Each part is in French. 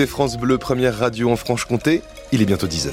écoutez France Bleu, première radio en Franche-Comté. Il est bientôt 10h.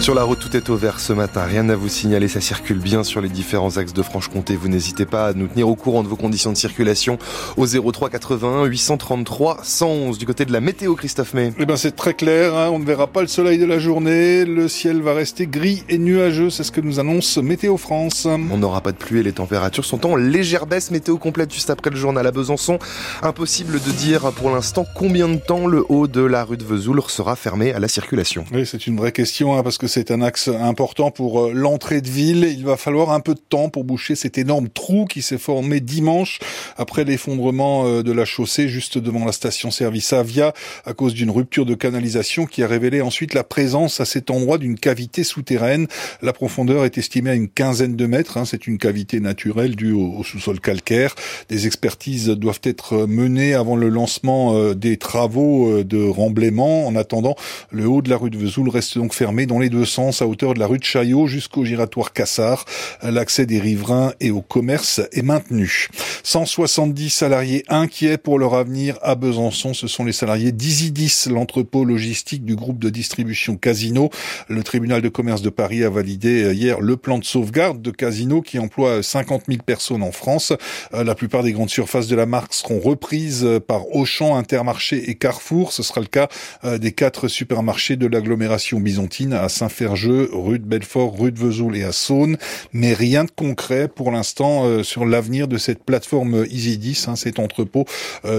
Sur la route, tout est au vert ce matin. Rien à vous signaler, ça circule bien sur les différents axes de Franche-Comté. Vous n'hésitez pas à nous tenir au courant de vos conditions de circulation au 03 81 833 111. Du côté de la météo, Christophe May. Eh ben, c'est très clair, hein. On ne verra pas le soleil de la journée. Le ciel va rester gris et nuageux. C'est ce que nous annonce Météo France. On n'aura pas de pluie et les températures sont en légère baisse. Météo complète juste après le journal à Besançon. Impossible de dire pour l'instant combien de temps le haut de la rue de Vesoul sera fermé à la circulation. Oui, c'est une vraie question, hein, parce que c'est un axe important pour l'entrée de ville. Il va falloir un peu de temps pour boucher cet énorme trou qui s'est formé dimanche après l'effondrement de la chaussée juste devant la station-service Avia à cause d'une rupture de canalisation qui a révélé ensuite la présence à cet endroit d'une cavité souterraine. La profondeur est estimée à une quinzaine de mètres. C'est une cavité naturelle due au sous-sol calcaire. Des expertises doivent être menées avant le lancement des travaux de remblaiement. En attendant, le haut de la rue de Vesoul reste donc fermé dans les deux sens à hauteur de la rue de Chaillot jusqu'au giratoire Cassard. L'accès des riverains et au commerce est maintenu. 170 salariés inquiets pour leur avenir à Besançon. Ce sont les salariés d'Easydis, l'entrepôt logistique du groupe de distribution Casino. Le tribunal de commerce de Paris a validé hier le plan de sauvegarde de Casino qui emploie 50 000 personnes en France. La plupart des grandes surfaces de la marque seront reprises par Auchan, Intermarché et Carrefour. Ce sera le cas des 4 supermarchés de l'agglomération bisontine à Saint-Ferjeux, rue de Belfort, rue de Vesoul et à Saône, mais rien de concret pour l'instant sur l'avenir de cette plateforme Easydis, cet entrepôt,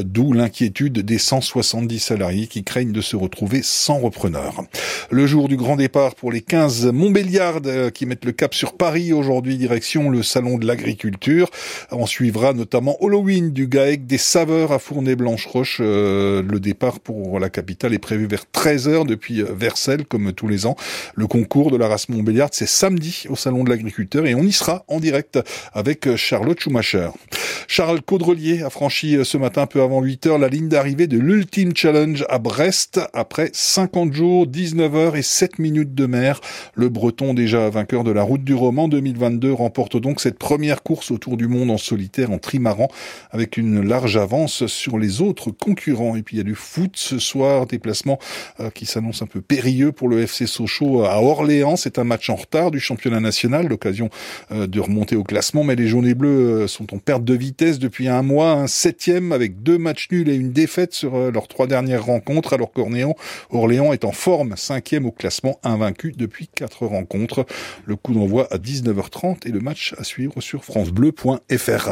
d'où l'inquiétude des 170 salariés qui craignent de se retrouver sans repreneur. Le jour du grand départ pour les 15 Montbéliard qui mettent le cap sur Paris aujourd'hui, direction le salon de l'agriculture. On suivra notamment Halloween du GAEC des saveurs à Fournay-Blanche-Roche. Le départ pour la capitale est prévu vers 13h depuis Versailles, comme tous les ans. Le concours de la race Montbéliard, c'est samedi au Salon de l'Agriculteur et on y sera en direct avec Charlotte Schumacher. Charles Caudrelier a franchi ce matin, peu avant 8h, la ligne d'arrivée de l'Ultime Challenge à Brest. Après 50 jours, 19h et 7 minutes de mer, le Breton, déjà vainqueur de la route du Rhum en 2022, remporte donc cette première course autour du monde en solitaire, en trimaran, avec une large avance sur les autres concurrents. Et puis il y a du foot ce soir, déplacement qui s'annonce un peu périlleux pour le FC Sochaux à Orléans. C'est un match en retard du championnat national, l'occasion de remonter au classement, mais les jaunes et bleus sont en perte de vitesse depuis un mois, un 7e avec 2 matchs nuls et une défaite sur leurs 3 dernières rencontres, alors qu'Orléans est en forme, 5e au classement, invaincu depuis 4 rencontres. Le coup d'envoi à 19h30 et le match à suivre sur francebleu.fr.